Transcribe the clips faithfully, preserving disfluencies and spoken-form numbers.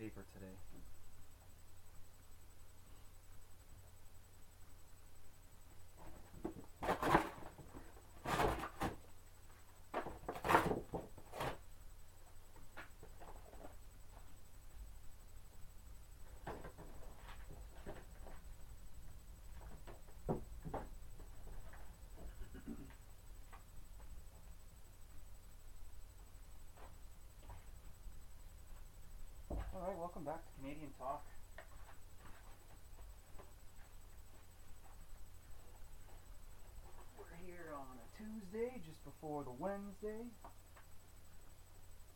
paper today. Alright, welcome back to Canadian Talk. We're here on a Tuesday, just before the Wednesday.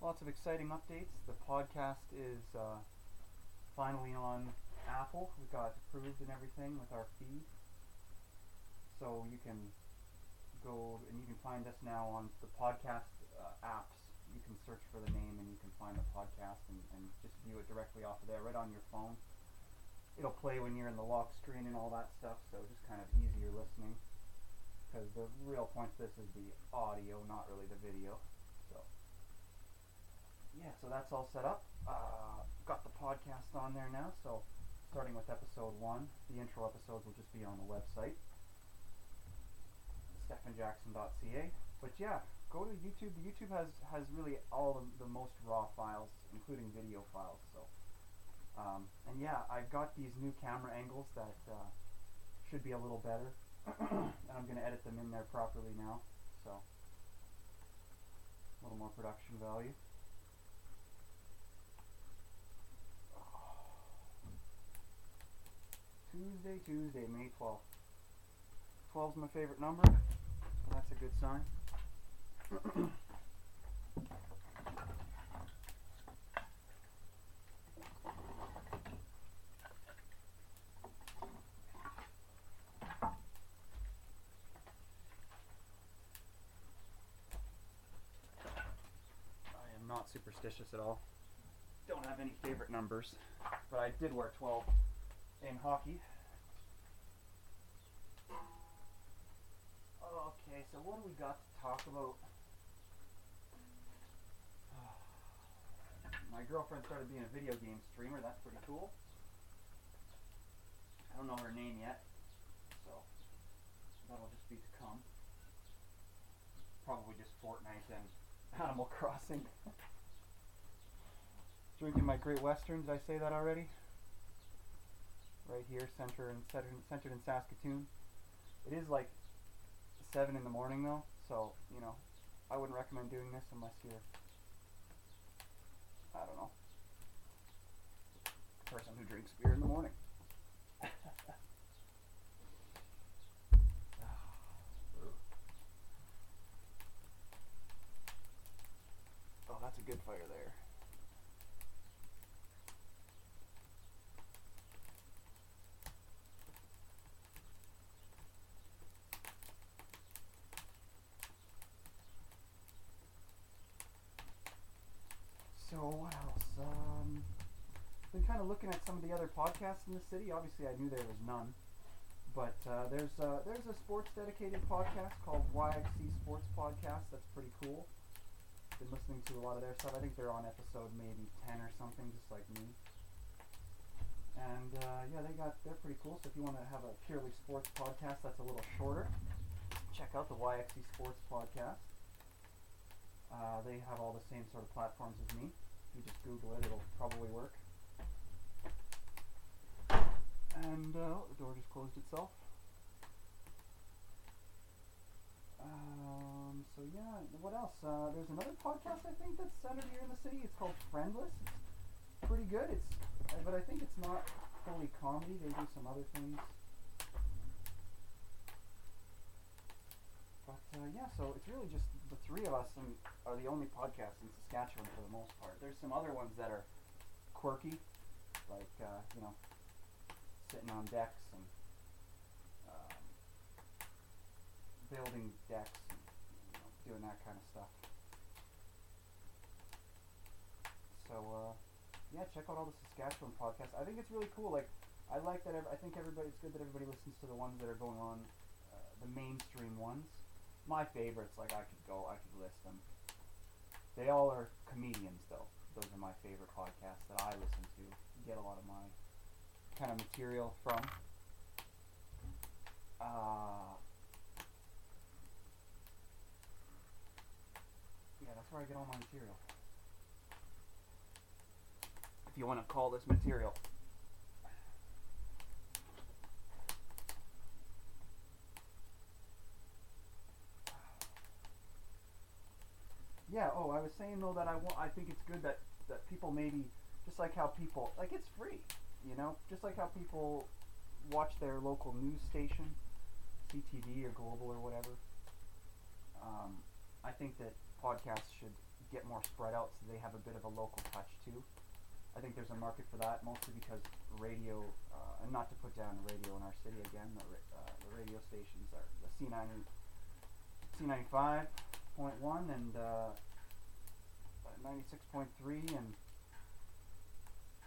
Lots of exciting updates. The podcast is uh, finally on Apple. We got approved and everything with our feed. So you can go and you can find us now on the podcast uh, apps. You can search for the name and you can find the podcast and, and just view it directly off of there, right on your phone. It'll play when you're in the lock screen and all that stuff, so just kind of easier listening. Because the real point of this is the audio, not really the video. So, yeah, so that's all set up. Uh, got the podcast on there now, so starting with episode one, the intro episodes will just be on the website, Stephan Jackson dot C A. But yeah, go to YouTube. YouTube has, has really all the, the most raw files, including video files. So, um, and yeah, I've got these new camera angles that uh, should be a little better, and I'm going to edit them in there properly now. So, a little more production value. Tuesday, Tuesday, May twelfth. twelve is my favorite number. That's a good sign. I am not superstitious at all. Don't have any favorite numbers, but I did wear twelve in hockey. Okay, so what do we got to talk about? My girlfriend started being a video game streamer. That's pretty cool. I don't know her name yet, so that'll just be to come. Probably just Fortnite and Animal Crossing. Drinking my Great Western. Did I say that already? Right here, center and centered in Saskatoon. It is like seven in the morning though, so you know, I wouldn't recommend doing this unless you're, I don't know, a person who drinks beer in the morning. Oh, that's a good fire there. So what else? Um, been kind of looking at some of the other podcasts in the city. Obviously, I knew there was none, but uh, there's a, there's a sports dedicated podcast called Y X C Sports Podcast. That's pretty cool. Been listening to a lot of their stuff. I think they're on episode maybe ten or something, just like me. And uh, yeah, they got they're pretty cool. So if you want to have a purely sports podcast that's a little shorter, check out the Y X C Sports Podcast. Uh, they have all the same sort of platforms as me. You just Google it, it'll probably work. And, uh, the door just closed itself. Um, so yeah, what else? Uh, there's another podcast, I think, that's centered here in the city. It's called Friendless. It's pretty good, It's, uh, but I think it's not fully comedy. They do some other things. But, uh, yeah, so it's really just the three of us and are the only podcasts in Saskatchewan for the most part. There's some other ones that are quirky, like, uh, you know, sitting on decks and um, building decks and, you know, doing that kind of stuff. So, uh, yeah, check out all the Saskatchewan podcasts. I think it's really cool. Like, I like that. Ev- I think everybody. It's good that everybody listens to the ones that are going on, uh, the mainstream ones. My favorites, like I could go, I could list them. They all are comedians, though. Those are my favorite podcasts that I listen to, get a lot of my kind of material from. Uh, yeah, that's where I get all my material. If you want to call this material. Yeah, oh, I was saying, though, that I, want, I think it's good that, that people maybe, just like how people, like, it's free, you know? Just like how people watch their local news station, C T V or Global or whatever. Um, I think that podcasts should get more spread out so they have a bit of a local touch, too. I think there's a market for that, mostly because radio, uh, and not to put down radio in our city again, the, uh, the radio stations are the C ninety, C ninety-five point one and uh, ninety-six point three and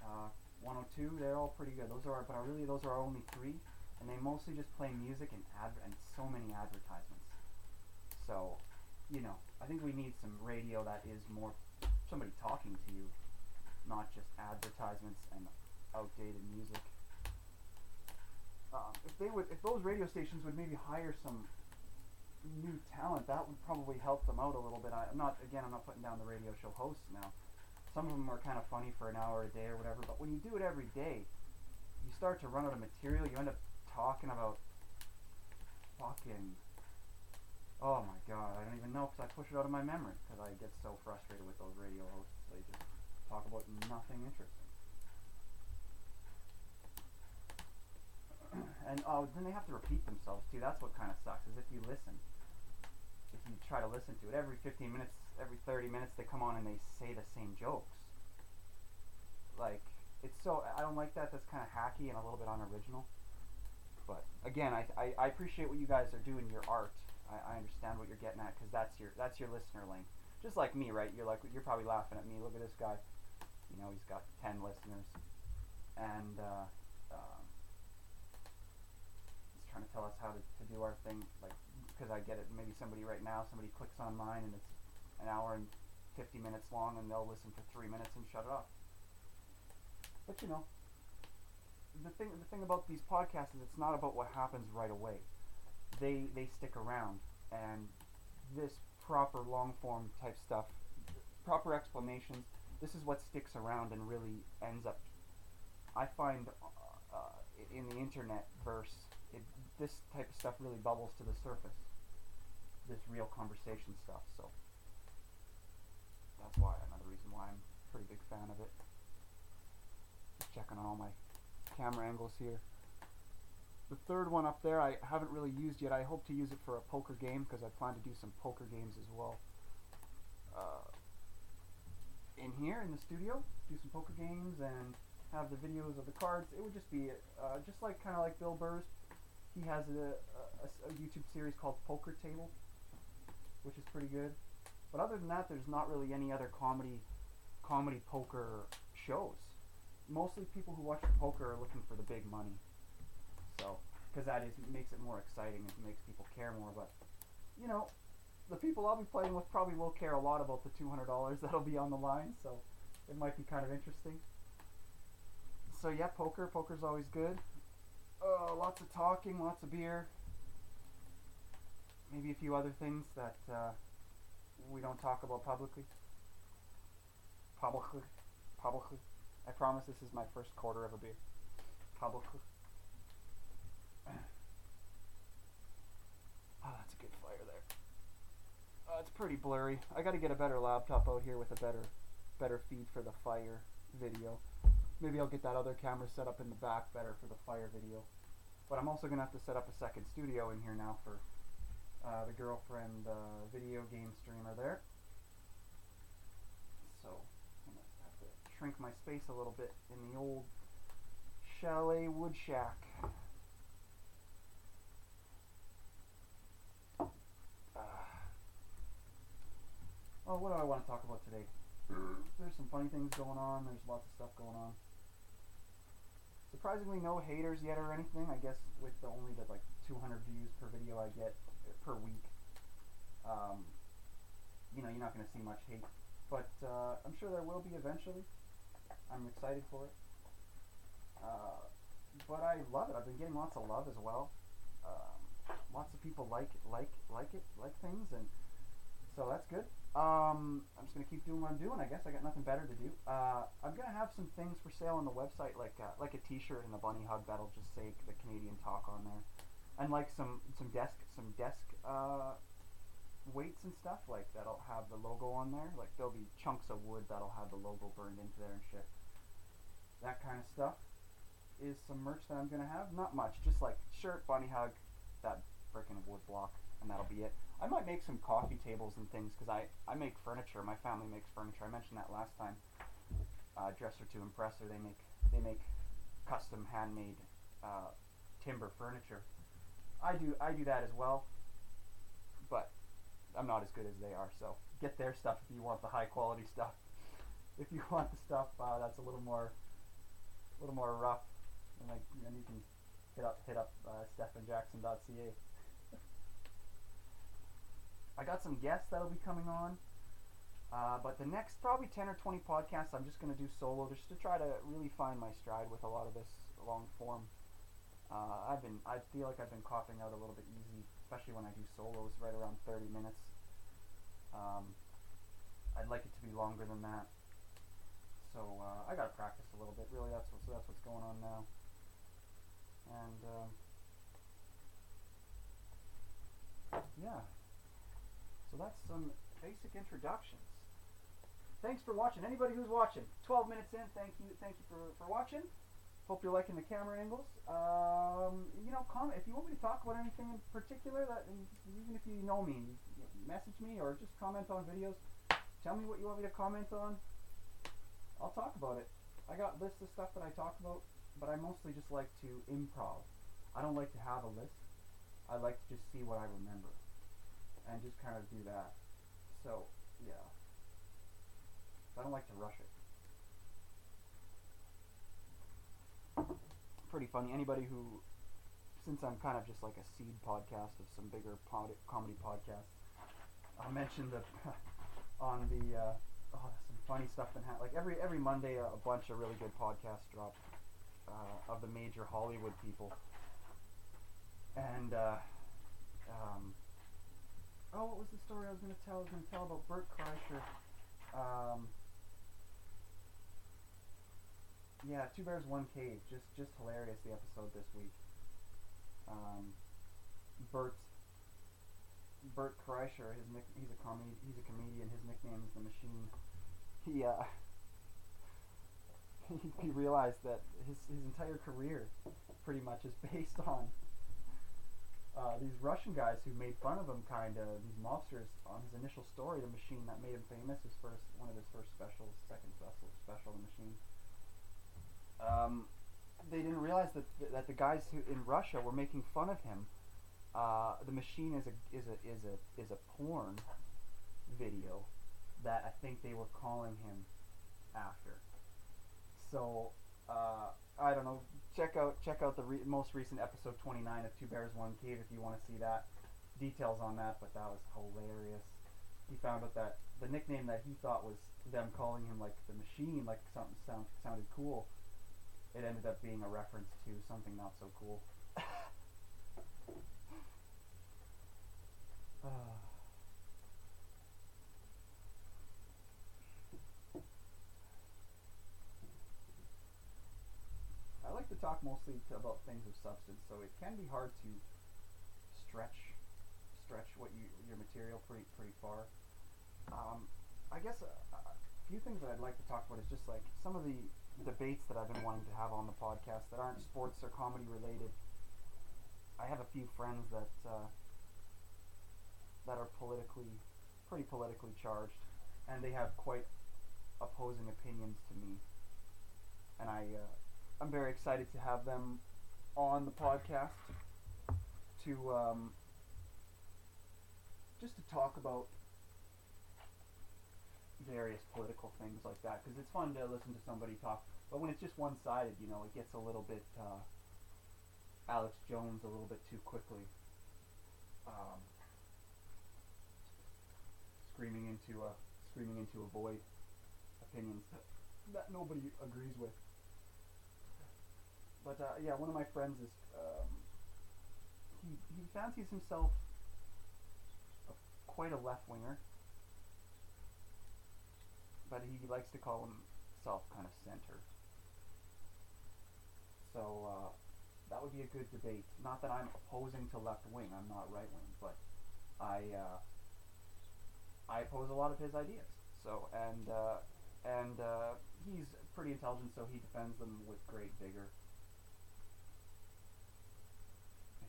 uh, one oh two, they're all pretty good. Those are, our, but really those are our only three, and they mostly just play music and adver- and so many advertisements. So, you know, I think we need some radio that is more somebody talking to you, not just advertisements and outdated music. Um, if they would, if those radio stations would maybe hire some new talent, that would probably help them out a little bit. I, I'm not, again, I'm not putting down the radio show hosts now. Some of them are kind of funny for an hour a day or whatever, but when you do it every day, you start to run out of material. You end up talking about fucking, oh my god, I don't even know because I push it out of my memory because I get so frustrated with those radio hosts. They just talk about nothing interesting. And oh, then they have to repeat themselves too. That's what kind of sucks, is if you listen, if you try to listen to it every fifteen minutes, every thirty minutes, they come on and they say the same jokes. Like, it's so, I don't like that. That's kind of hacky and a little bit unoriginal. But again, I I, I appreciate what you guys are doing, your art. I, I understand what you're getting at, because that's your that's your listener lane. Just like me, right? You're like, you're probably laughing at me. Look at this guy. You know, he's got ten listeners, and. Uh, uh, to tell us how to, to do our thing, like, because I get it, maybe somebody right now, somebody clicks on mine and it's an hour and fifty minutes long and they'll listen for three minutes and shut it off. But you know, the thing the thing about these podcasts is it's not about what happens right away. They they stick around, and this proper long form type stuff, proper explanations, this is what sticks around and really ends up, I find, uh, in the internet verse, It, this type of stuff really bubbles to the surface, this real conversation stuff, so that's why, another reason why I'm a pretty big fan of it. Just checking on all my camera angles here. The third one up there I haven't really used yet. I hope to use it for a poker game, because I plan to do some poker games as well. Uh, in here, in the studio, do some poker games and have the videos of the cards. It would just be uh, just like kind of like Bill Burr's. He has a, a, a YouTube series called Poker Table, which is pretty good. But other than that, there's not really any other comedy comedy poker shows. Mostly people who watch poker are looking for the big money. So, because that is makes it more exciting. It makes people care more. But, you know, the people I'll be playing with probably will care a lot about the two hundred dollars that'll be on the line. So, it might be kind of interesting. So, yeah, poker. Poker's always good. Uh, lots of talking, lots of beer, maybe a few other things that uh, we don't talk about publicly. Publicly. Publicly. I promise this is my first quarter of a beer. Publicly. Oh, that's a good fire there. Uh, it's pretty blurry. I gotta get a better laptop out here with a better, better feed for the fire video. Maybe I'll get that other camera set up in the back better for the fire video. But I'm also going to have to set up a second studio in here now for uh, the girlfriend uh, video game streamer there. So I'm going to have to shrink my space a little bit in the old chalet wood shack. Uh, oh, what do I want to talk about today? There's some funny things going on. There's lots of stuff going on. Surprisingly, no haters yet or anything. I guess with the only the, like two hundred views per video I get per week, um, you know, you're not going to see much hate. But uh, I'm sure there will be eventually. I'm excited for it. Uh, but I love it. I've been getting lots of love as well. Um, lots of people like like like it, like things, and so that's good. Um, I'm just gonna keep doing what I'm doing. I guess I got nothing better to do. Uh, I'm gonna have some things for sale on the website, like uh, like a T-shirt and a bunny hug that'll just say the Canadian Talk on there, and like some some desk some desk uh, weights and stuff like that'll have the logo on there. Like there'll be chunks of wood that'll have the logo burned into there and shit. That kind of stuff is some merch that I'm gonna have. Not much, just like shirt, bunny hug, that frickin' wood block, and that'll be it. I might make some coffee tables and things, because I, I make furniture. My family makes furniture. I mentioned that last time. Uh, Dresser to Impressor, they make they make custom handmade uh, timber furniture. I do I do that as well, but I'm not as good as they are, so get their stuff if you want the high quality stuff. If you want the stuff uh, that's a little more a little more rough, and like, then you can hit up hit up uh, Stephan Jackson dot C A. I got some guests that'll be coming on, uh, but the next probably ten or twenty podcasts I'm just going to do solo, just to try to really find my stride with a lot of this long form. Uh, I've been, I feel like I've been coughing out a little bit easy, especially when I do solos, right around thirty minutes. Um, I'd like it to be longer than that, so uh, I got to practice a little bit. Really, that's what, so that's what's going on now, and um, yeah. So that's some basic introductions. Thanks for watching. Anybody who's watching, twelve minutes in, thank you, thank you for, for watching. Hope you're liking the camera angles. Um, you know, comment if you want me to talk about anything in particular. That even if you know me, message me or just comment on videos. Tell me what you want me to comment on. I'll talk about it. I got lists of stuff that I talk about, but I mostly just like to improv. I don't like to have a list. I like to just see what I remember and just kind of do that. So, yeah. I don't like to rush it. Pretty funny. Anybody who, since I'm kind of just like a seed podcast of some bigger pod- comedy podcasts, I mentioned the, on the, uh, oh, some funny stuff that happened. Like every every Monday, uh, a bunch of really good podcasts drop uh, of the major Hollywood people. And, uh, um, oh, what was the story I was going to tell? I was going to tell about Bert Kreischer. Um, yeah, Two Bears One Cave. Just, just hilarious, the episode this week. Um, Bert, Bert Kreischer. His nick, he's a comedy, he's a comedian. His nickname is the Machine. He, uh, he realized that his his entire career, pretty much, is based on Uh, these Russian guys who made fun of him, kind of, these mobsters on his initial story, The Machine, that made him famous, his first, one of his first specials, second special, special, The Machine. Um, they didn't realize that th- that the guys who in Russia were making fun of him. Uh, the Machine is a is a is a is a porn video that I think they were calling him after. So uh, I don't know. Check out check out the re- most recent episode twenty-nine of Two Bears One Cave if you want to see that. Details on that, but that was hilarious. He found out that the nickname that he thought was them calling him like the Machine, like something sound, sounded cool, it ended up being a reference to something not so cool. uh. To talk mostly to about things of substance, so it can be hard to stretch stretch what you your material pretty pretty far. Um, I guess a, a few things that I'd like to talk about is just like some of the debates that I've been wanting to have on the podcast that aren't sports or comedy related. I have a few friends that uh, that are politically pretty politically charged, and they have quite opposing opinions to me, and I. Uh, I'm very excited to have them on the podcast to um, just to talk about various political things like that, because it's fun to listen to somebody talk, but when it's just one-sided, you know, it gets a little bit uh, Alex Jones a little bit too quickly, um, screaming into a screaming into a void opinions that, that nobody agrees with. But uh, yeah, one of my friends is, um, he, he fancies himself a, quite a left-winger, but he likes to call himself kind of center. So uh, that would be a good debate. Not that I'm opposing to left-wing, I'm not right-wing, but I uh, I oppose a lot of his ideas. So and uh, and uh, he's pretty intelligent, so he defends them with great vigor.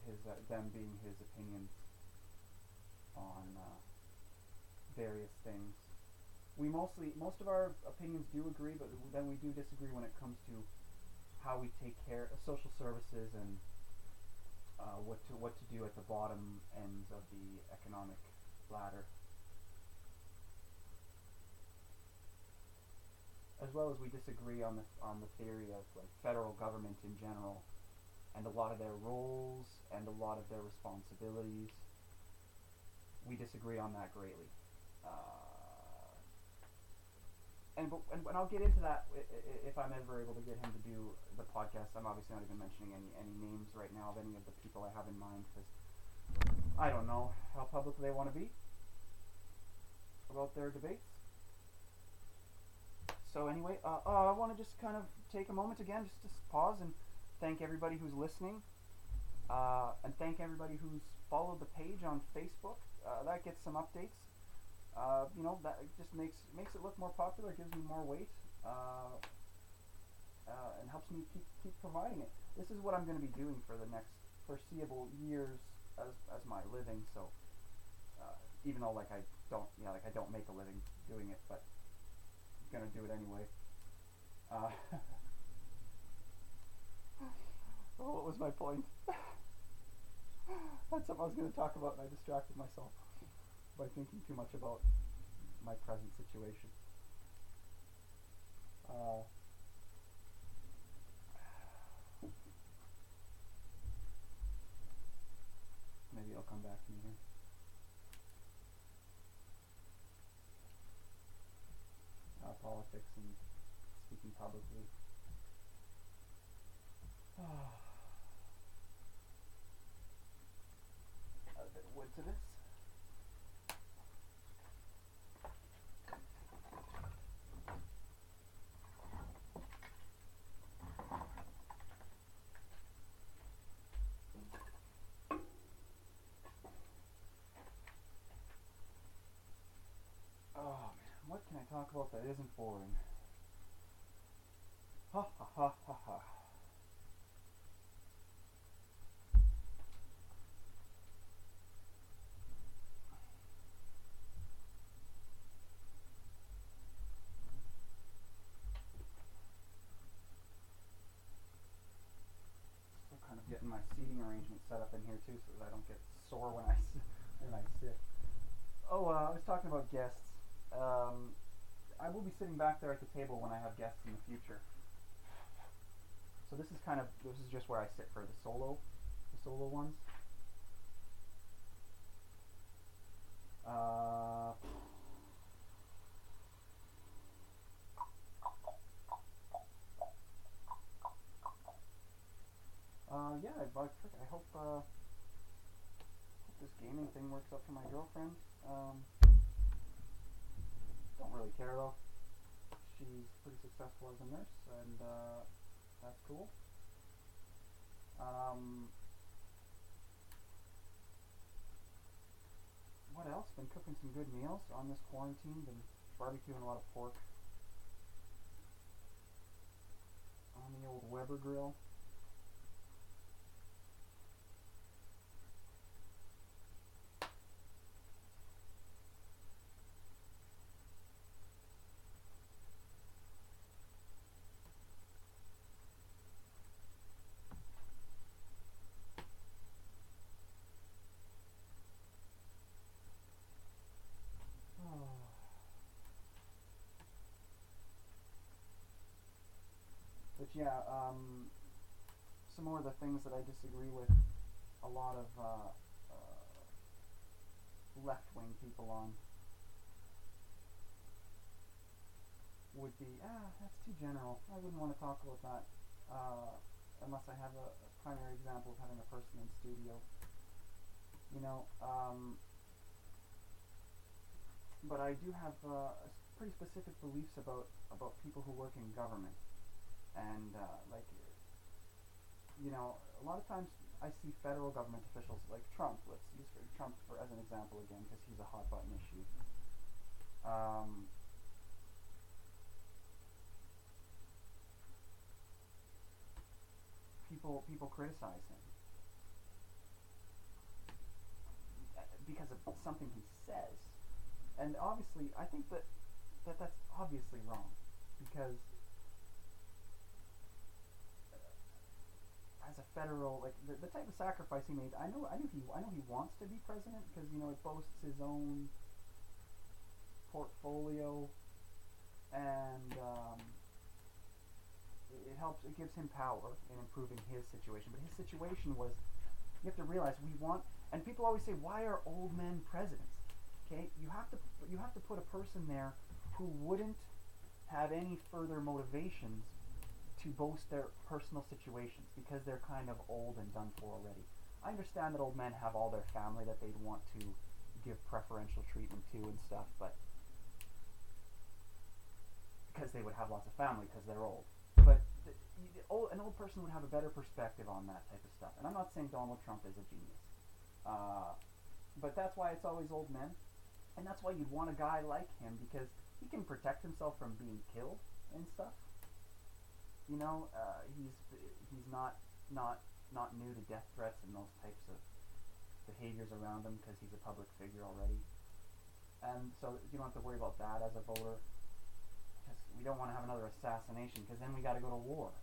His uh, them being his opinions on uh, various things. We mostly most of our opinions do agree, but then we do disagree when it comes to how we take care of social services and uh, what to what to do at the bottom ends of the economic ladder, as well as we disagree on the on the theory of like federal government in general and a lot of their roles and a lot of their responsibilities. We disagree on that greatly, uh, and but and, and I'll get into that if I'm ever able to get him to do the podcast. I'm obviously not even mentioning any any names right now of any of the people I have in mind, because I don't know how public they want to be about their debates. So anyway, uh, uh, I want to just kind of take a moment again, just to pause and thank everybody who's listening, uh, and thank everybody who's followed the page on Facebook. Uh, that gets some updates. Uh, you know, that just makes makes it look more popular, gives me more weight, uh, uh, and helps me keep keep providing it. This is what I'm going to be doing for the next foreseeable years as as my living. So, uh, even though like I don't, you know, like I don't make a living doing it, but I'm gonna do it anyway. Uh, Oh, what was my point? That's something I was going to talk about, and I distracted myself by thinking too much about my present situation. Uh, maybe it'll come back to me here. Uh, politics and speaking publicly. Oh. Went to this. Oh man, what can I talk about that isn't boring? Ha ha ha ha ha. Set up in here too, so that I don't get sore when I when I sit. Oh, uh, I was talking about guests. Um, I will be sitting back there at the table when I have guests in the future. So this is kind of this is just where I sit for the solo, the solo ones. Uh, Uh, yeah, I, I hope, uh, hope this gaming thing works out for my girlfriend. Um, don't really care though. She's pretty successful as a nurse, and uh, that's cool. Um, what else? Been cooking some good meals on this quarantine. Been barbecuing a lot of pork on the old Weber grill. Yeah, um, some more of the things that I disagree with a lot of uh, uh, left-wing people on. would be, ah, that's too general. I wouldn't want to talk about that uh, unless I have a, a primary example of having a person in studio. You know, um, but I do have uh, pretty specific beliefs about, about people who work in government. And, uh, like, you know, a lot of times I see federal government officials like Trump. Let's use for Trump for, as an example again, because he's a hot-button issue. Um... People, people criticize him because of something he says, and obviously, I think that, that that's obviously wrong, because as a federal, like the, the type of sacrifice he made, I know, I knew he, I know he wants to be president because you know it boasts his own portfolio, and. Um, It helps, it gives him power in improving his situation. But his situation was, you have to realize we want, and people always say, why are old men presidents? Okay, you have to, you have to put a person there who wouldn't have any further motivations to boast their personal situations because they're kind of old and done for already. I understand that old men have all their family that they'd want to give preferential treatment to and stuff, but because they would have lots of family because they're old. But the, the old, an old person would have a better perspective on that type of stuff. And I'm not saying Donald Trump is a genius. Uh, but that's why it's always old men. And that's why you'd want a guy like him, because he can protect himself from being killed and stuff. You know, uh, he's he's not, not, not new to death threats and those types of behaviors around him because he's a public figure already. And so you don't have to worry about that as a voter. We don't want to have another assassination because then we got to go to war.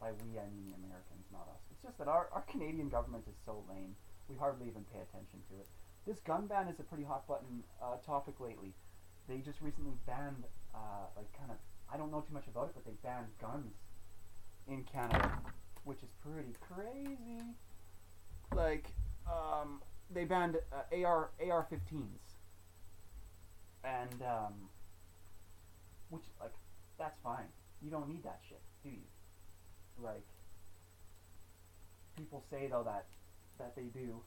By we, I mean the Americans, not us. It's just that our, our Canadian government is so lame. We hardly even pay attention to it. This gun ban is a pretty hot button uh, topic lately. They just recently banned, uh, like kind of, I don't know too much about it, but they banned guns in Canada, which is pretty crazy. Like, um, they banned uh, A R fifteens. And, um... Which, like, that's fine. You don't need that shit, do you? Like, people say, though, that that they do,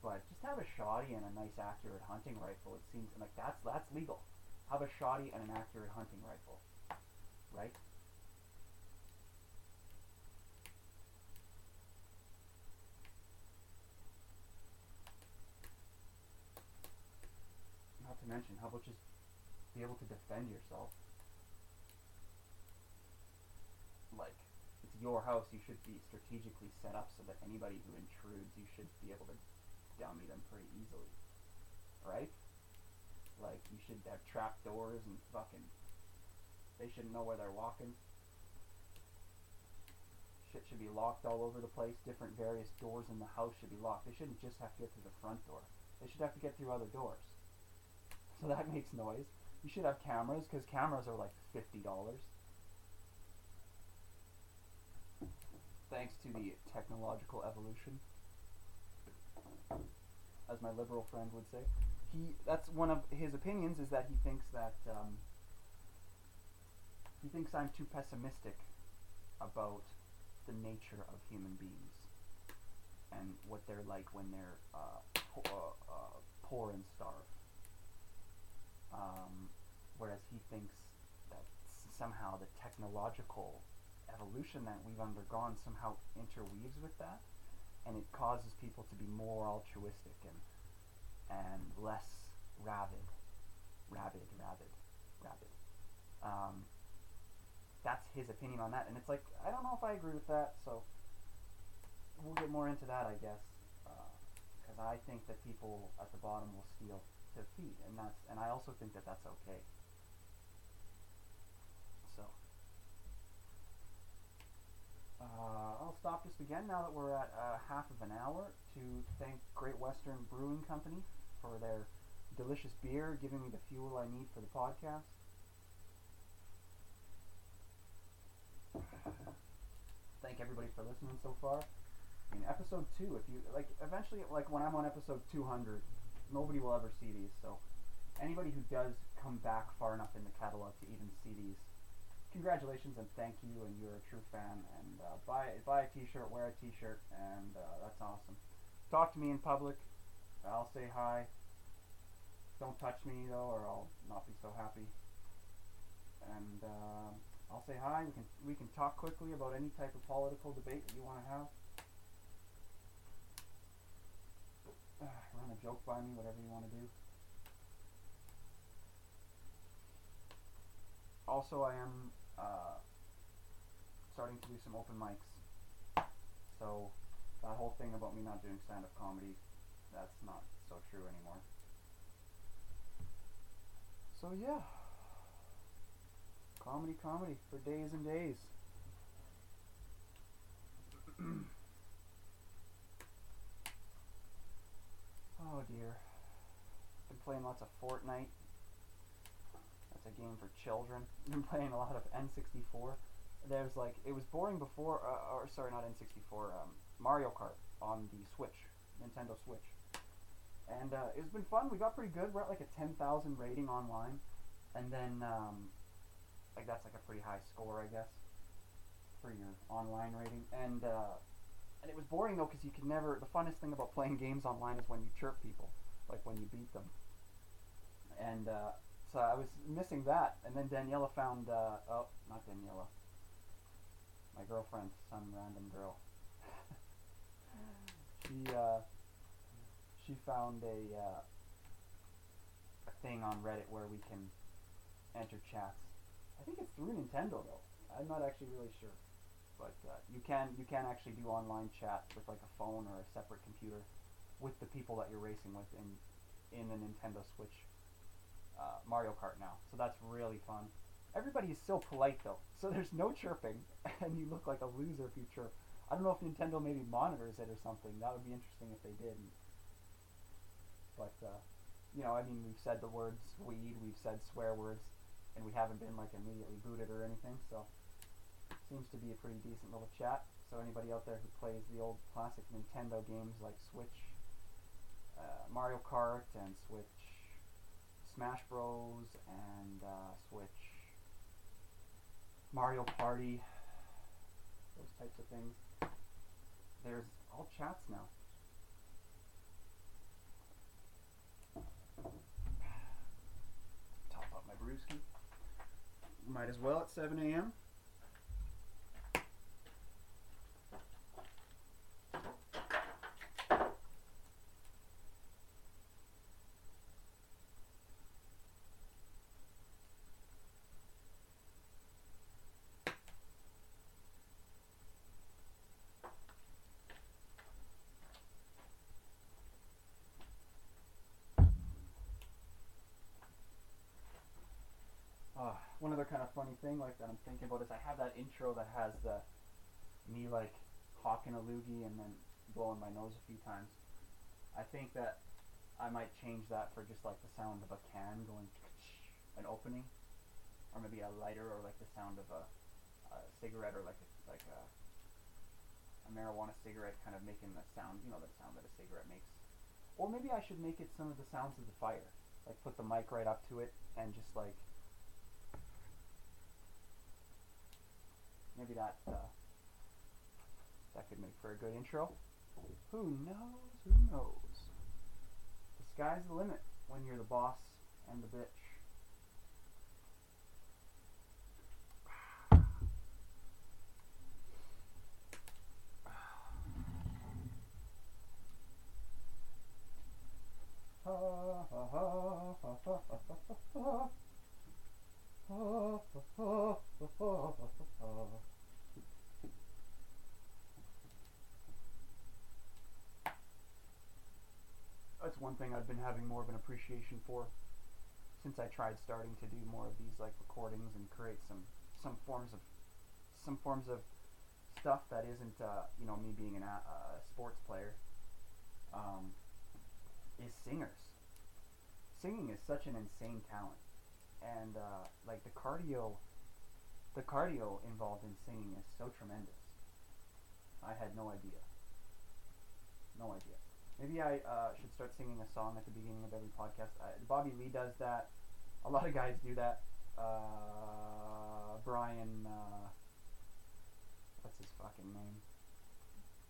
but just have a shoddy and a nice accurate hunting rifle, it seems. Like, that's that's legal. Have a shoddy and an accurate hunting rifle. Right? Not to mention, how about just be able to defend yourself. Like, it's your house, you should be strategically set up so that anybody who intrudes, you should be able to dummy them pretty easily. Right? Like, you should have trap doors and fucking... They shouldn't know where they're walking. Shit should be locked all over the place. Different various doors in the house should be locked. They shouldn't just have to get through the front door. They should have to get through other doors. So that makes noise. You should have cameras, because cameras are like fifty dollars. Thanks to the technological evolution, as my liberal friend would say. He, that's one of his opinions, is that he thinks that, um, he thinks I'm too pessimistic about the nature of human beings and what they're like when they're uh, po- uh, uh, poor and starved. Um, whereas he thinks that somehow the technological evolution that we've undergone somehow interweaves with that, and it causes people to be more altruistic and and less rabid, rabid, rabid, rabid. Um, that's his opinion on that, and it's like, I don't know if I agree with that, so we'll get more into that, I guess, because uh, I think that people at the bottom will steal to feed, and that's, and I also think that that's okay. So, uh, I'll stop just again now that we're at uh, half of an hour to thank Great Western Brewing Company for their delicious beer, giving me the fuel I need for the podcast. Thank everybody for listening so far. In episode two, if you like, eventually, like when I'm on episode two hundred. Nobody will ever see these, so anybody who does come back far enough in the catalog to even see these, congratulations and thank you, and you're a true fan, and uh, buy buy a t-shirt, wear a t-shirt, and uh, that's awesome. Talk to me in public, I'll say hi. Don't touch me though, or I'll not be so happy. And uh, I'll say hi. We can we can talk quickly about any type of political debate that you want to have. Uh, run a joke by me, whatever you want to do. Also, I am uh, starting to do some open mics. So that whole thing about me not doing stand-up comedy, that's not so true anymore. So yeah, comedy, comedy for days and days. Oh dear, been playing lots of Fortnite. That's a game for children. Been playing a lot of N sixty-four. There's like, it was boring before, uh, or sorry, not N sixty-four, um, Mario Kart on the Switch, Nintendo Switch. And uh, it's been fun. We got pretty good. We're at like a ten thousand rating online. And then, um, like that's like a pretty high score, I guess, for your online rating. And uh, and it was boring though, because you could never, the funnest thing about playing games online is when you chirp people, like when you beat them. And uh, so I was missing that. And then Daniela found, uh, oh, not Daniela, my girlfriend, some random girl. she, uh... She found a uh, a thing on Reddit where we can enter chats. I think it's through Nintendo though. I'm not actually really sure, but uh, you can you can actually do online chat with like a phone or a separate computer with the people that you're racing with in in a Nintendo Switch uh, Mario Kart now. So that's really fun. Everybody is so polite though, so there's no chirping, and you look like a loser if you chirp. I don't know if Nintendo maybe monitors it or something. That would be interesting if they did. But, uh, you know, I mean, we've said the word weed, we've said swear words, and we haven't been, like, immediately booted or anything, so seems to be a pretty decent little chat. So anybody out there who plays the old classic Nintendo games like Switch, uh, Mario Kart, and Switch, Smash Bros, and uh, Switch, Mario Party, those types of things, there's all chats now. Top up my brewski. Might as well at seven a.m. One other kind of funny thing like that I'm thinking about is I have that intro that has the me like hawking a loogie and then blowing my nose a few times. I think that I might change that for just like the sound of a can going an opening, or maybe a lighter, or like the sound of a, a cigarette, or like a, like a, a marijuana cigarette kind of making the sound, you know, the sound that a cigarette makes. Or maybe I should make it some of the sounds of the fire, like put the mic right up to it and just like maybe that uh, that could make for a good intro. Who knows? Who knows? The sky's the limit when you're the boss and the bitch. Ha ha ha ha ha ha ha ha. Oh, oh, oh, oh, oh, oh, oh. That's one thing I've been having more of an appreciation for since I tried starting to do more of these like recordings and create some some forms of some forms of stuff that isn't uh, you know, me being an a, a sports player, um, is singers. Singing is such an insane talent. And uh, like the cardio, the cardio involved in singing is so tremendous. I had no idea, no idea. Maybe I uh, should start singing a song at the beginning of every podcast. I, Bobby Lee does that. A lot of guys do that. Uh, Brian, uh, what's his fucking name?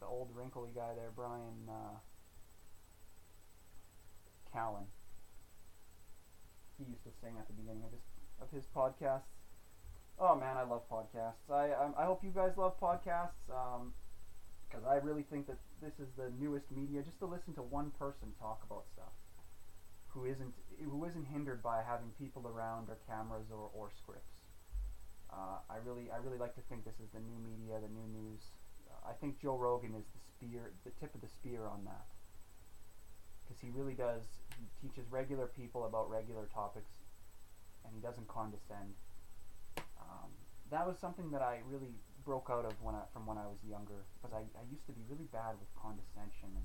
The old wrinkly guy there, Brian uh, Callen. He used to sing at the beginning of his of his podcasts. Oh man, I love podcasts. I I, I hope you guys love podcasts. Um, because I really think that this is the newest media, just to listen to one person talk about stuff, who isn't who isn't hindered by having people around or cameras or, or scripts. Uh, I really I really like to think this is the new media, the new news. Uh, I think Joe Rogan is the spear, the tip of the spear on that, because he really does he teaches regular people about regular topics, and he doesn't condescend. Um, that was something that I really broke out of when I, from when I was younger, because I, I used to be really bad with condescension and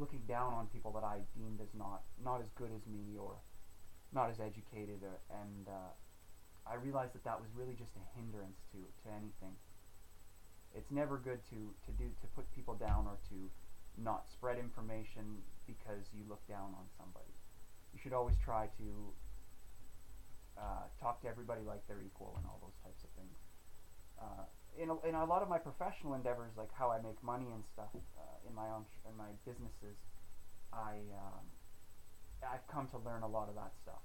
looking down on people that I deemed as not not as good as me or not as educated, or, and uh, I realized that that was really just a hindrance to, to anything. It's never good to, to do to put people down or to not spread information because you look down on somebody. You should always try to uh, talk to everybody like they're equal and all those types of things. Uh, in a, in a lot of my professional endeavors, like how I make money and stuff, uh, in my own sh- in my businesses, I um, I've come to learn a lot of that stuff.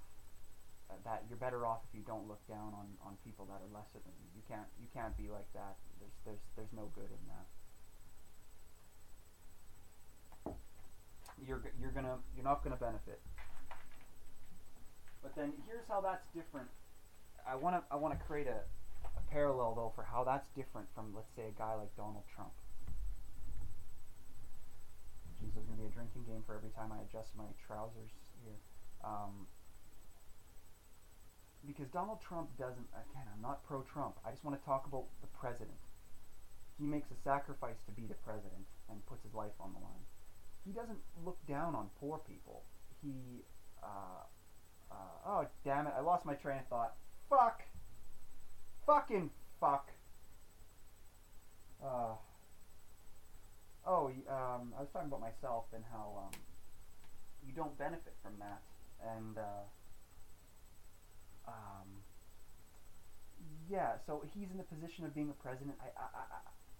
Uh, that you're better off if you don't look down on, on people that are lesser than you. You can't you can't be like that. There's there's there's no good in that. You're you're gonna you're not gonna benefit. But then here's how that's different. I wanna I wanna create a. A parallel though for how that's different from, let's say, a guy like Donald Trump. Geez, there's gonna be a drinking game for every time I adjust my trousers here. Um, because Donald Trump doesn't. Again, I'm not pro-Trump. I just want to talk about the president. He makes a sacrifice to be the president and puts his life on the line. He doesn't look down on poor people. He, uh, uh, oh damn it! I lost my train of thought. Fuck. Fucking fuck. Uh, oh, um, I was talking about myself and how um, you don't benefit from that. And, uh, um, yeah, so he's in the position of being a president. I, I,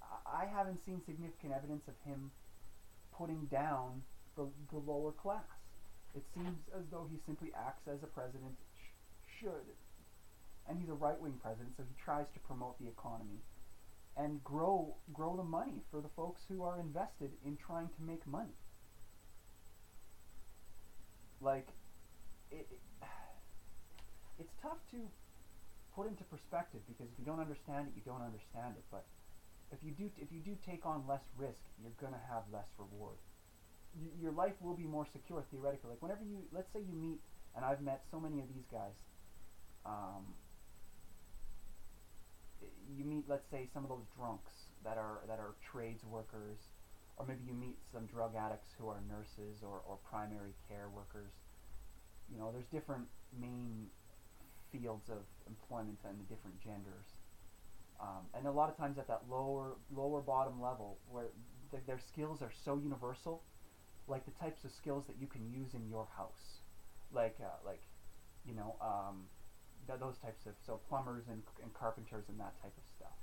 I, I haven't seen significant evidence of him putting down the, the lower class. It seems as though he simply acts as a president sh- should. And he's a right-wing president, so he tries to promote the economy and grow grow the money for the folks who are invested in trying to make money. Like, it, it, it's tough to put into perspective, because if you don't understand it, you don't understand it. But if you do, if you do take on less risk, you're gonna have less reward. Y- your life will be more secure theoretically. Like whenever you, let's say you meet, and I've met so many of these guys. Um, you meet, let's say, some of those drunks that are that are trades workers, or maybe you meet some drug addicts who are nurses or, or primary care workers. You know, there's different main fields of employment and the different genders. Um, and a lot of times at that lower lower bottom level, where th- their skills are so universal, like the types of skills that you can use in your house, like uh, like, you know. Um, Those types of, so plumbers and, and carpenters and that type of stuff.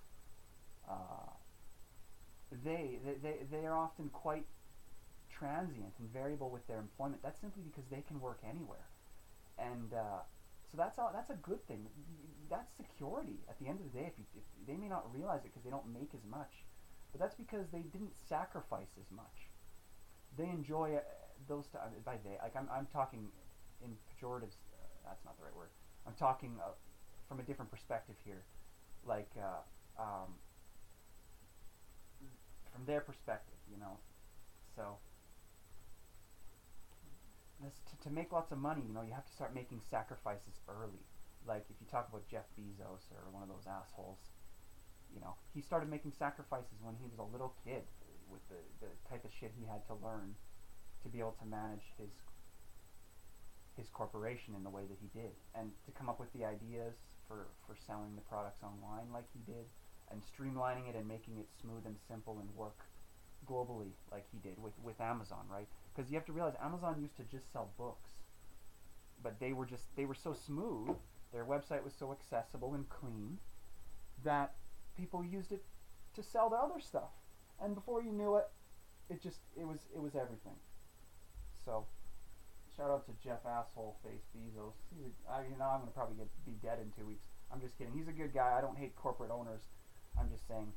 Uh, they, they they they are often quite transient and variable with their employment. That's simply because they can work anywhere, and uh, so that's all, that's a good thing. That's security. At the end of the day, if, you, if they may not realize it because they don't make as much, but that's because they didn't sacrifice as much. They enjoy those t- by they like I'm I'm talking in pejoratives. Uh, that's not the right word. I'm talking uh, from a different perspective here, like uh, um, from their perspective, you know. So this, to, to make lots of money, you know, you have to start making sacrifices early. Like if you talk about Jeff Bezos or one of those assholes, you know, he started making sacrifices when he was a little kid with the, the type of shit he had to learn to be able to manage his his corporation in the way that he did, and to come up with the ideas for, for selling the products online like he did, and streamlining it and making it smooth and simple and work globally like he did with, with Amazon, right? Because you have to realize Amazon used to just sell books, but they were just, they were so smooth, their website was so accessible and clean that people used it to sell their other stuff. And before you knew it, it just, it was, it was everything. So, shout out to Jeff Asshole Face Bezos. He's a, I, you know, I'm going to probably get, be dead in two weeks. I'm just kidding. He's a good guy. I don't hate corporate owners. I'm just saying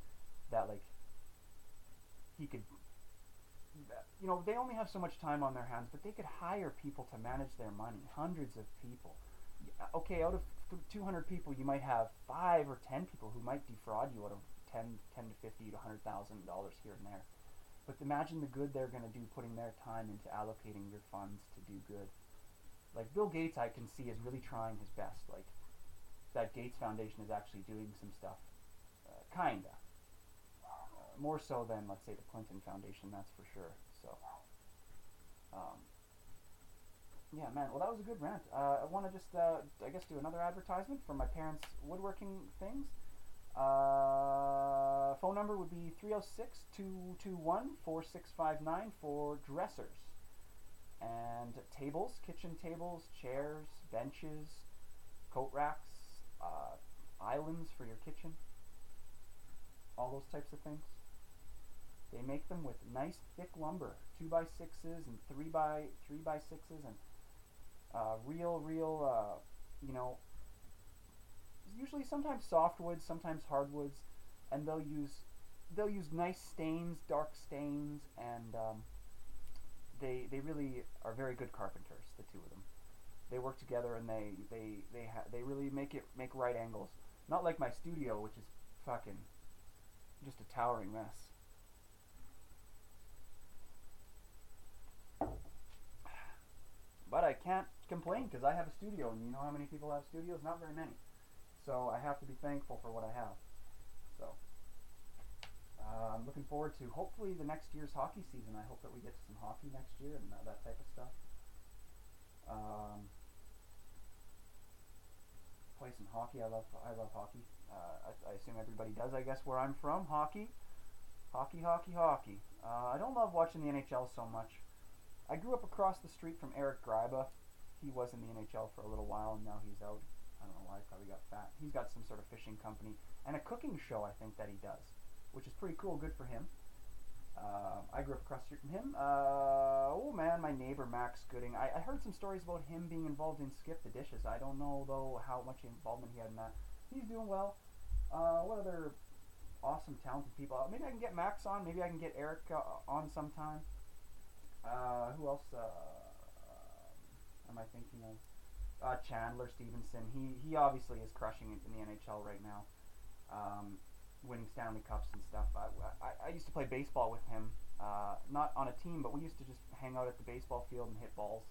that, like, he could, you know, they only have so much time on their hands, but they could hire people to manage their money. Hundreds of people. Okay, out of two hundred people, you might have five or ten people who might defraud you out of ten, ten to fifty to one hundred thousand dollars here and there. But imagine the good they're going to do putting their time into allocating your funds to do good. Like, Bill Gates, I can see, is really trying his best. Like, that Gates Foundation is actually doing some stuff. Uh, kinda. Uh, more so than, let's say, the Clinton Foundation, that's for sure. So, um, yeah, man. Well, that was a good rant. Uh, I want to just, uh, I guess, do another advertisement for my parents' woodworking things. Uh, phone number would be three oh six, two two one, four six five nine for dressers and tables, kitchen tables, chairs, benches, coat racks, uh, islands for your kitchen, all those types of things. They make them with nice thick lumber, two by sixes and three by, three by sixes and uh, real, real, uh, you know, usually sometimes softwoods, sometimes hardwoods, and they'll use they'll use nice stains, dark stains, and um, they they really are very good carpenters, the two of them. They work together and they they they ha- they really make it make right angles. Not like my studio, which is fucking just a towering mess. But I can't complain because I have a studio, and you know how many people have studios? Not very many. So I have to be thankful for what I have. So uh, I'm looking forward to hopefully the next year's hockey season. I hope that we get to some hockey next year and uh, that type of stuff. Um, play some hockey. I love I love hockey. Uh, I, I assume everybody does. I guess where I'm from, hockey, hockey, hockey, hockey. Uh, I don't love watching the N H L so much. I grew up across the street from Eric Greiba. He was in the N H L for a little while, and now he's out. I don't know why, he probably got fat. He's got some sort of fishing company and a cooking show, I think, that he does, which is pretty cool. Good for him. Uh, I grew up across the street from him. Uh, oh, man, my neighbor, Max Gooding. I, I heard some stories about him being involved in Skip the Dishes. I don't know, though, how much involvement he had in that. He's doing well. Uh, what other awesome, talented people? Maybe I can get Max on. Maybe I can get Eric uh, on sometime. Uh, who else uh, am I thinking of? Uh, Chandler Stevenson, he he obviously is crushing it in the N H L right now, um, winning Stanley Cups and stuff. I, I, I used to play baseball with him, uh, not on a team, but we used to just hang out at the baseball field and hit balls.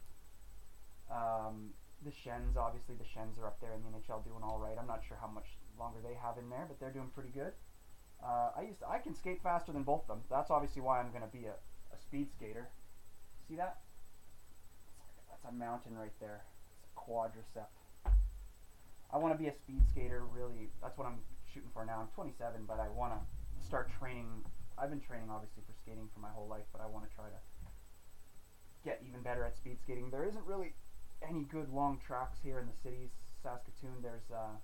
Um, the Shens, obviously the Shens are up there in the N H L doing all right. I'm not sure how much longer they have in there, but they're doing pretty good. Uh, I used to, I can skate faster than both of them. That's obviously why I'm going to be a, a speed skater. See that? That's a mountain right there. Quadricep. I want to be a speed skater, really. That's what I'm shooting for now. I'm twenty-seven, but I want to start training. I've been training, obviously, for skating for my whole life, but I want to try to get even better at speed skating. There isn't really any good long tracks here in the cities. Saskatoon, there's uh,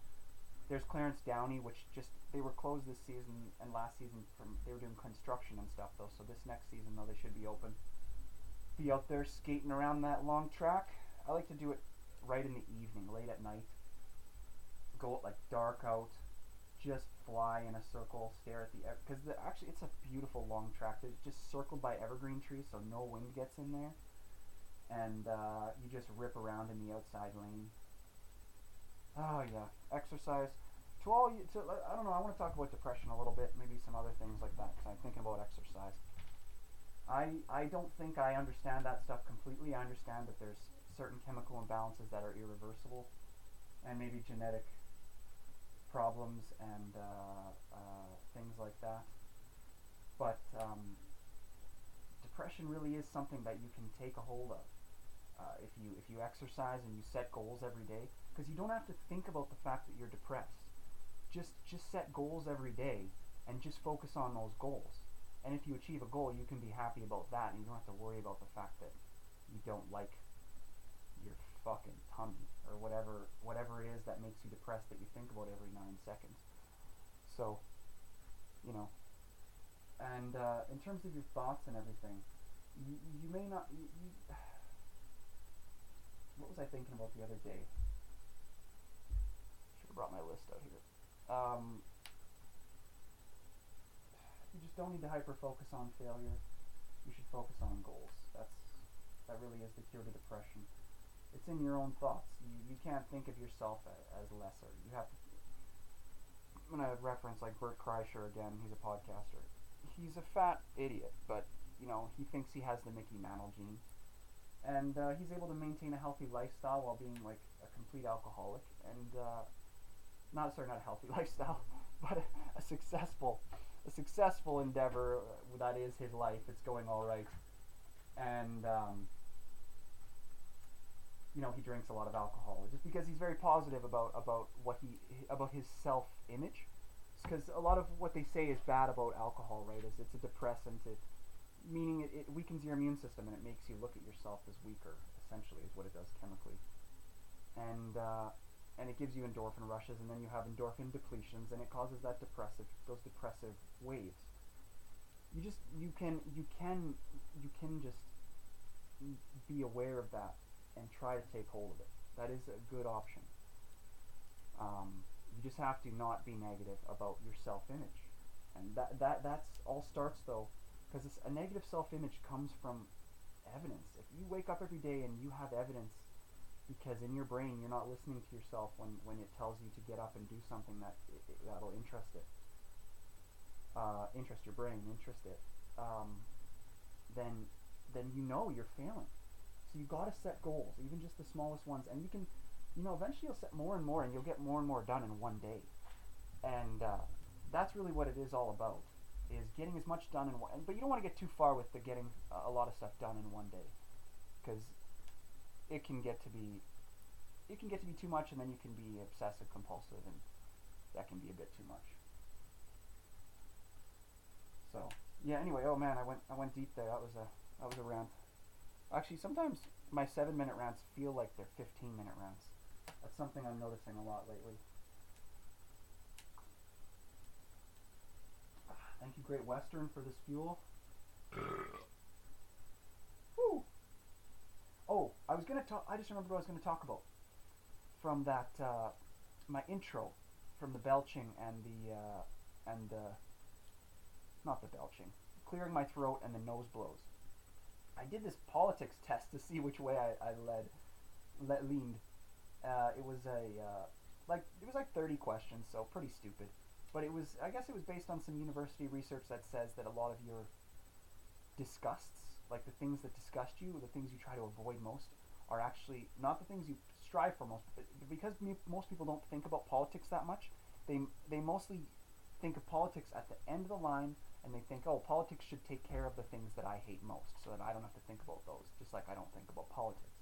there's Clarence Downey, which just, they were closed this season and last season. From, they were doing construction and stuff, though, so this next season, though, they should be open. Be out there skating around that long track. I like to do it right in the evening, late at night. Go like dark out, just fly in a circle, stare at the, because the, actually it's a beautiful long track. It's just circled by evergreen trees, so no wind gets in there, and uh, you just rip around in the outside lane. Oh yeah, exercise. To all you, to, I don't know. I want to talk about depression a little bit, maybe some other things like that. Because I'm thinking about exercise. I I don't think I understand that stuff completely. I understand that there's certain chemical imbalances that are irreversible, and maybe genetic problems and uh, uh, things like that. But um, depression really is something that you can take a hold of uh, if you if you exercise and you set goals every day. Because you don't have to think about the fact that you're depressed. Just just set goals every day and just focus on those goals. And if you achieve a goal, you can be happy about that, and you don't have to worry about the fact that you don't like your fucking tummy or whatever whatever it is that makes you depressed that you think about every nine seconds. So, you know, and uh, in terms of your thoughts and everything, you, you may not, you, you, what was I thinking about the other day? Should have brought my list out here. Um, you just don't need to hyper-focus on failure. You should focus on goals. That's, that really is the cure to depression. It's in your own thoughts. You, you can't think of yourself as, as lesser. You have to, I'm going to reference like Bert Kreischer again. He's a podcaster. He's a fat idiot, but you know, he thinks he has the Mickey Mantle gene, and uh, he's able to maintain a healthy lifestyle while being like a complete alcoholic, and uh, not sorry, not a healthy lifestyle, but a, a successful, a successful endeavor that is his life. It's going all right, and um, you know, he drinks a lot of alcohol just because he's very positive about about what he about his self image. Because a lot of what they say is bad about alcohol, right, is it's a depressant, it, meaning it, it weakens your immune system and it makes you look at yourself as weaker, essentially, is what it does chemically. And uh, and it gives you endorphin rushes, and then you have endorphin depletions, and it causes that depressive, those depressive waves. You just, you can, you can, you can just be aware of that and try to take hold of it. That is a good option. Um... You just have to not be negative about your self-image, and that that that's all starts though, because it's a negative self-image comes from evidence. If you wake up every day and you have evidence, because in your brain you're not listening to yourself when, when it tells you to get up and do something that it, that'll interest it, uh, interest your brain, interest it. Um, then then you know you're failing. So you gotta set goals, even just the smallest ones, and you can. You know, eventually you'll set more and more, and you'll get more and more done in one day. And uh, that's really what it is all about, is getting as much done in one... But you don't want to get too far with the getting a lot of stuff done in one day, because it can get to be... It can get to be too much, and then you can be obsessive-compulsive, and that can be a bit too much. So, yeah, anyway, oh man, I went I went deep there. That was a, that was a rant. Actually, sometimes my seven-minute rants feel like they're fifteen-minute rants. That's something I'm noticing a lot lately. Ah, thank you, Great Western, for this fuel. Woo! Oh, I was gonna talk. I just remembered what I was gonna talk about from that uh, my intro, from the belching and the uh, and the not the belching, clearing my throat and the nose blows. I did this politics test to see which way I, I led, le- leaned. Uh, it was a uh, like it was like thirty questions, so pretty stupid. But it was, I guess it was based on some university research that says that a lot of your disgusts, like the things that disgust you, the things you try to avoid most, are actually not the things you strive for most. But because most people don't think about politics that much, they they mostly think of politics at the end of the line. And they think, oh, politics should take care of the things that I hate most, so that I don't have to think about those, just like I don't think about politics.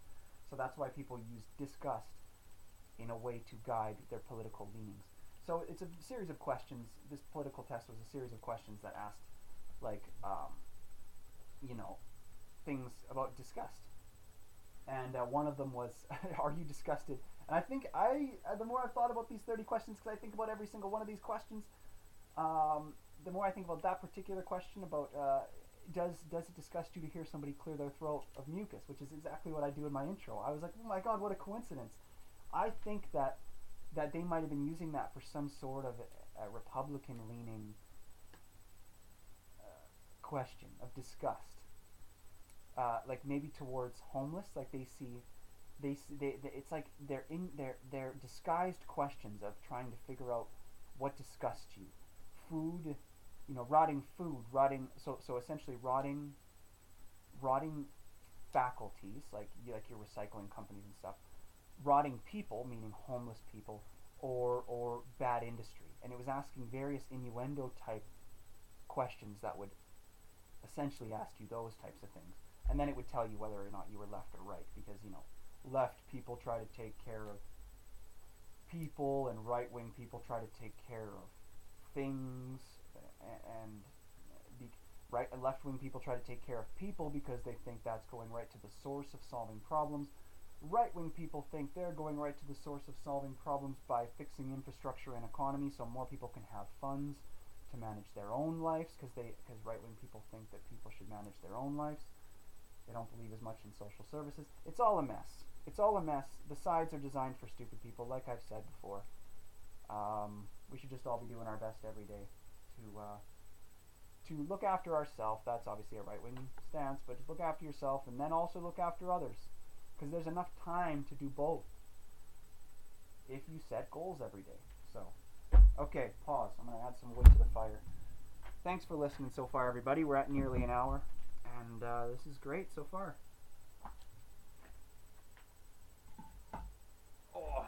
So that's why people use disgust in a way to guide their political leanings. So it's a series of questions. This political test was a series of questions that asked, like, um, you know, things about disgust. And uh, one of them was, are you disgusted? And I think I, uh, the more I've thought about these thirty questions, because I think about every single one of these questions, um... the more I think about that particular question about uh, does does it disgust you to hear somebody clear their throat of mucus, which is exactly what I do in my intro. I was like, oh my god, what a coincidence. I think that that they might have been using that for some sort of a, a Republican-leaning uh, question of disgust. Uh, like maybe towards homeless, like they see, they, they, they it's like they're in their their disguised questions of trying to figure out what disgusts you. Food. You know, rotting food, rotting, so so essentially rotting, rotting faculties, like like your recycling companies and stuff, rotting people, meaning homeless people, or or bad industry. And it was asking various innuendo type questions that would essentially ask you those types of things. And then it would tell you whether or not you were left or right, because, you know, left people try to take care of people, and right-wing people try to take care of things. And right? And left-wing people try to take care of people because they think that's going right to the source of solving problems. Right-wing people think they're going right to the source of solving problems by fixing infrastructure and economy so more people can have funds to manage their own lives, because they because right-wing people think that people should manage their own lives. They don't believe as much in social services. It's all a mess. It's all a mess. The sides are designed for stupid people, like I've said before. Um, we should just all be doing our best every day to uh, to look after ourselves. That's obviously a right-wing stance, but just look after yourself and then also look after others, because there's enough time to do both if you set goals every day. So, okay, pause. I'm going to add some wood to the fire. Thanks for listening so far, everybody. We're at nearly an hour, and uh, this is great so far. Oh.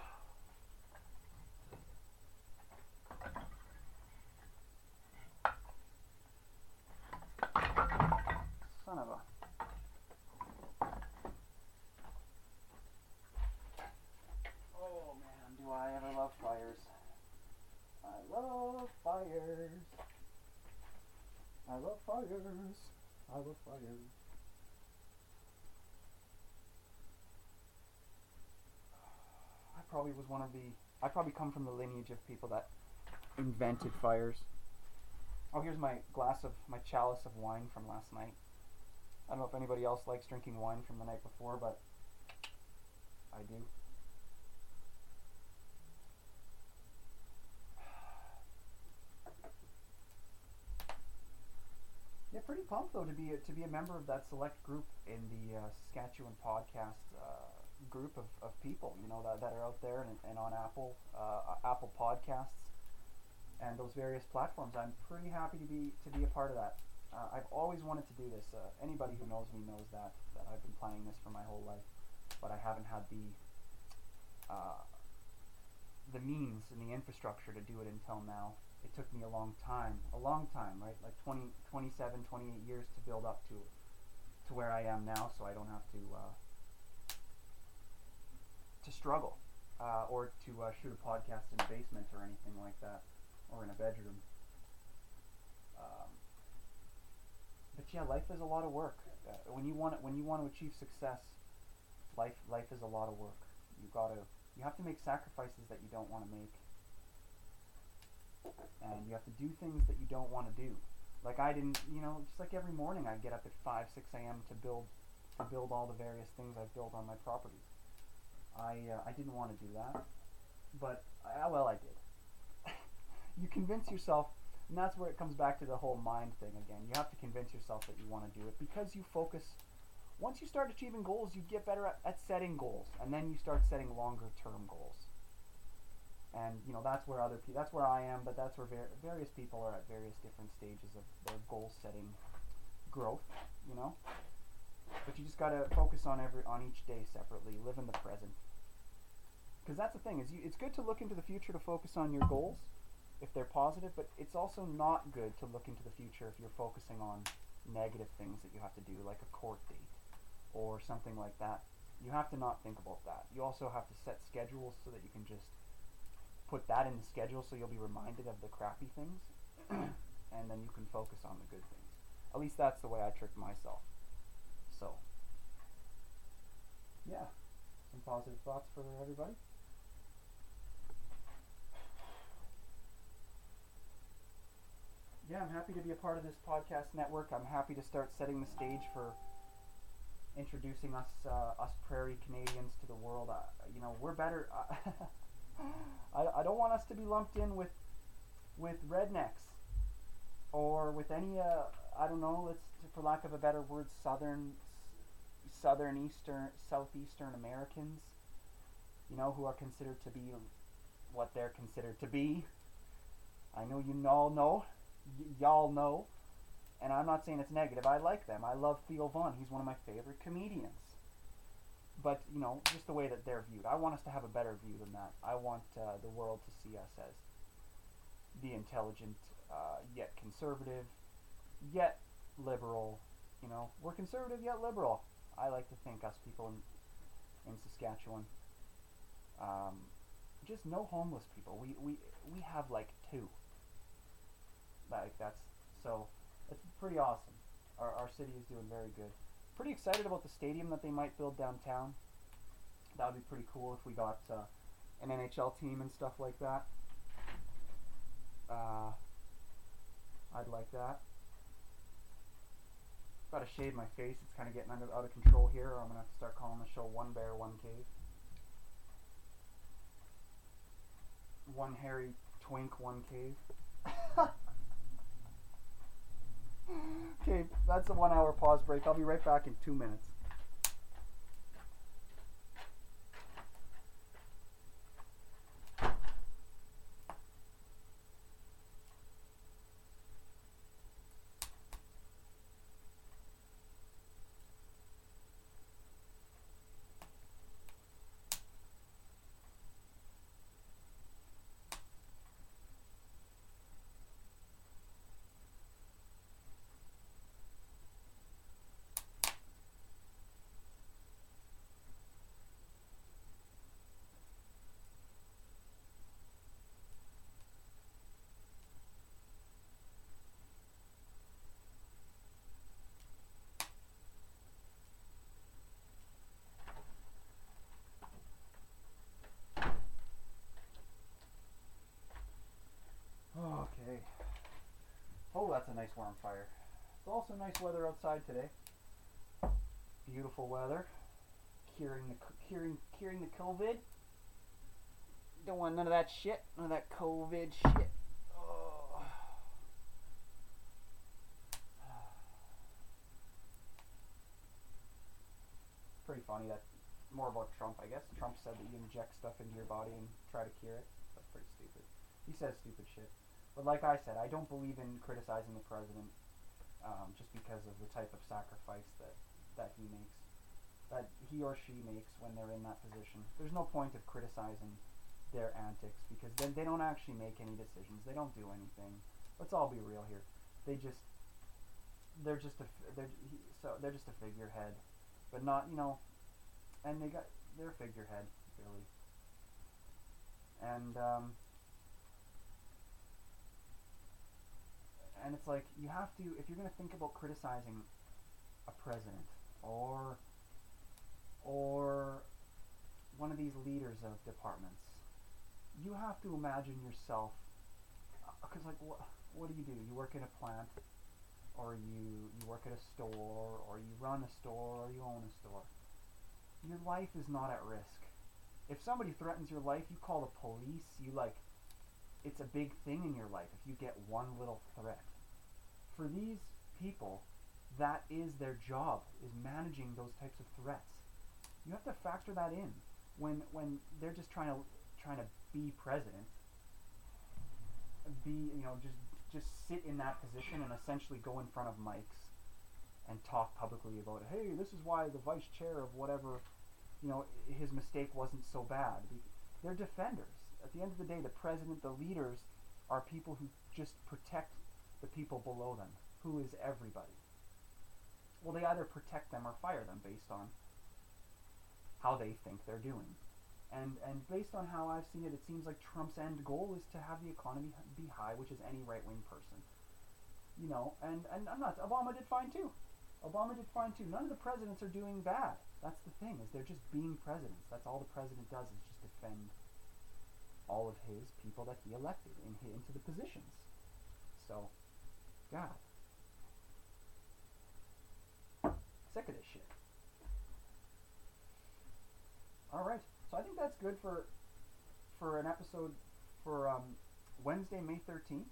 Son of a... Oh, man, do I ever love fires. I love fires. I love fires. I love fires. I probably was one of the... I probably come from the lineage of people that invented fires. Oh, here's my glass of... my chalice of wine from last night. I don't know if anybody else likes drinking wine from the night before, but I do. Yeah, pretty pumped though to be a, to be a member of that select group in the uh, Saskatchewan podcast uh, group of, of people, you know, that, that are out there and, and on Apple uh, Apple Podcasts and those various platforms. I'm pretty happy to be to be a part of that. Uh, I've always wanted to do this. Uh, anybody who knows me knows that that I've been planning this for my whole life, but I haven't had the uh, the means and the infrastructure to do it until now. It took me a long time, a long time, right? Like twenty, twenty-seven, twenty-eight years to build up to to where I am now, so I don't have to uh, to struggle uh, or to uh, shoot a podcast in a basement or anything like that, or in a bedroom. Um, but yeah, life is a lot of work. Uh, when you want when you want to achieve success, life life is a lot of work. You gotta you have to make sacrifices that you don't want to make. And you have to do things that you don't want to do. Like I didn't, you know, just like every morning I get up at five, six a.m. to build to build all the various things I've built on my properties. I uh, I didn't want to do that, but, I, well, I did. You convince yourself, and that's where it comes back to the whole mind thing again. You have to convince yourself that you want to do it because you focus. Once you start achieving goals, you get better at, at setting goals, and then you start setting longer-term goals. And, you know, that's where other people, that's where I am, but that's where ver- various people are at various different stages of their goal-setting growth, you know? But you just got to focus on every on each day separately, live in the present. Because that's the thing, is you, it's good to look into the future to focus on your goals, if they're positive, but it's also not good to look into the future if you're focusing on negative things that you have to do, like a court date or something like that. You have to not think about that. You also have to set schedules so that you can just put that in the schedule so you'll be reminded of the crappy things and then you can focus on the good things. At least that's the way I tricked myself. So, yeah, some positive thoughts for everybody. Yeah, I'm happy to be a part of this podcast network. I'm happy to start setting the stage for introducing us uh, us prairie Canadians to the world. Uh, you know, we're better... Uh, I, I don't want us to be lumped in with with rednecks or with any uh, I don't know, let's, for lack of a better word, southern southern eastern southeastern Americans, you know, who are considered to be what they're considered to be. I know you all know y- y'all know, and I'm not saying it's negative. I like them. I love Theo Von. He's one of my favorite comedians. But, you know, just the way that they're viewed. I want us to have a better view than that. I want uh, the world to see us as the intelligent, uh, yet conservative, yet liberal. You know, we're conservative yet liberal. I like to think us people in, in Saskatchewan. Um, just no homeless people. We, we, we have like two. Like, that's... So, it's pretty awesome. Our, our city is doing very good. Pretty excited about the stadium that they might build downtown. That would be pretty cool if we got uh, an N H L team and stuff like that. Uh, I'd like that. Gotta shave my face. It's kind of getting under, out of control here, or I'm gonna have to start calling the show One Bear One Cave. One hairy twink, one cave. Okay, that's a one-hour pause break. I'll be right back in two minutes. Oh, that's a nice warm fire. It's also nice weather outside today. Beautiful weather. Curing the curing curing the COVID. Don't want none of that shit. None of that COVID shit. Oh. Pretty funny that. More about Trump, I guess. Trump said that you inject stuff into your body and try to cure it. That's pretty stupid. He says stupid shit. But like I said, I don't believe in criticizing the president um, just because of the type of sacrifice that, that he makes, that he or she makes when they're in that position. There's no point of criticizing their antics because then they don't actually make any decisions. They don't do anything. Let's all be real here. They just, they're just a, they're so they're just a figurehead, but not you know, and they got they're a figurehead really, and. Um, And it's like, you have to, if you're going to think about criticizing a president or or one of these leaders of departments, you have to imagine yourself, because like, what what do you do? You work in a plant, or you, you work at a store, or you run a store, or you own a store. Your life is not at risk. If somebody threatens your life, you call the police, you like, it's a big thing in your life if you get one little threat. For these people, that is their job, is managing those types of threats. You have to factor that in when when they're just trying to trying to be president, be you know just just sit in that position and essentially go in front of mics and talk publicly about, hey, this is why the vice chair of whatever, you know, his mistake wasn't so bad. They're defenders. At the end of the day, the president, the leaders, are people who just protect the people below them, who is everybody. Well, they either protect them or fire them based on how they think they're doing. And and based on how I've seen it, it seems like Trump's end goal is to have the economy be high, which is any right-wing person. You know, and, and I'm not, Obama did fine too. Obama did fine too. None of the presidents are doing bad. That's the thing, is they're just being presidents. That's all the president does is just defend all of his people that he elected in, into the positions. So, God. Sick of this shit. Alright, so I think that's good for for an episode for um, Wednesday, May thirteenth.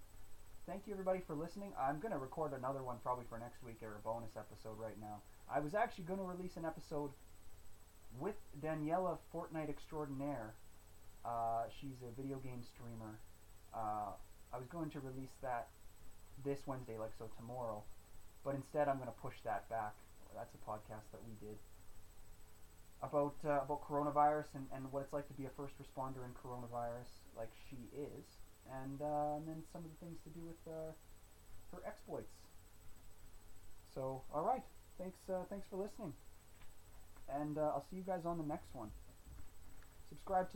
Thank you everybody for listening. I'm going to record another one probably for next week or a bonus episode right now. I was actually going to release an episode with Daniela, Fortnite extraordinaire. Uh, she's a video game streamer. Uh, I was going to release that this Wednesday, like so tomorrow, but instead I'm going to push that back. That's a podcast that we did about uh, about coronavirus and, and what it's like to be a first responder in coronavirus, like she is, and, uh, and then some of the things to do with uh, her exploits. So, all right, thanks uh, thanks for listening, and uh, I'll see you guys on the next one. Subscribe to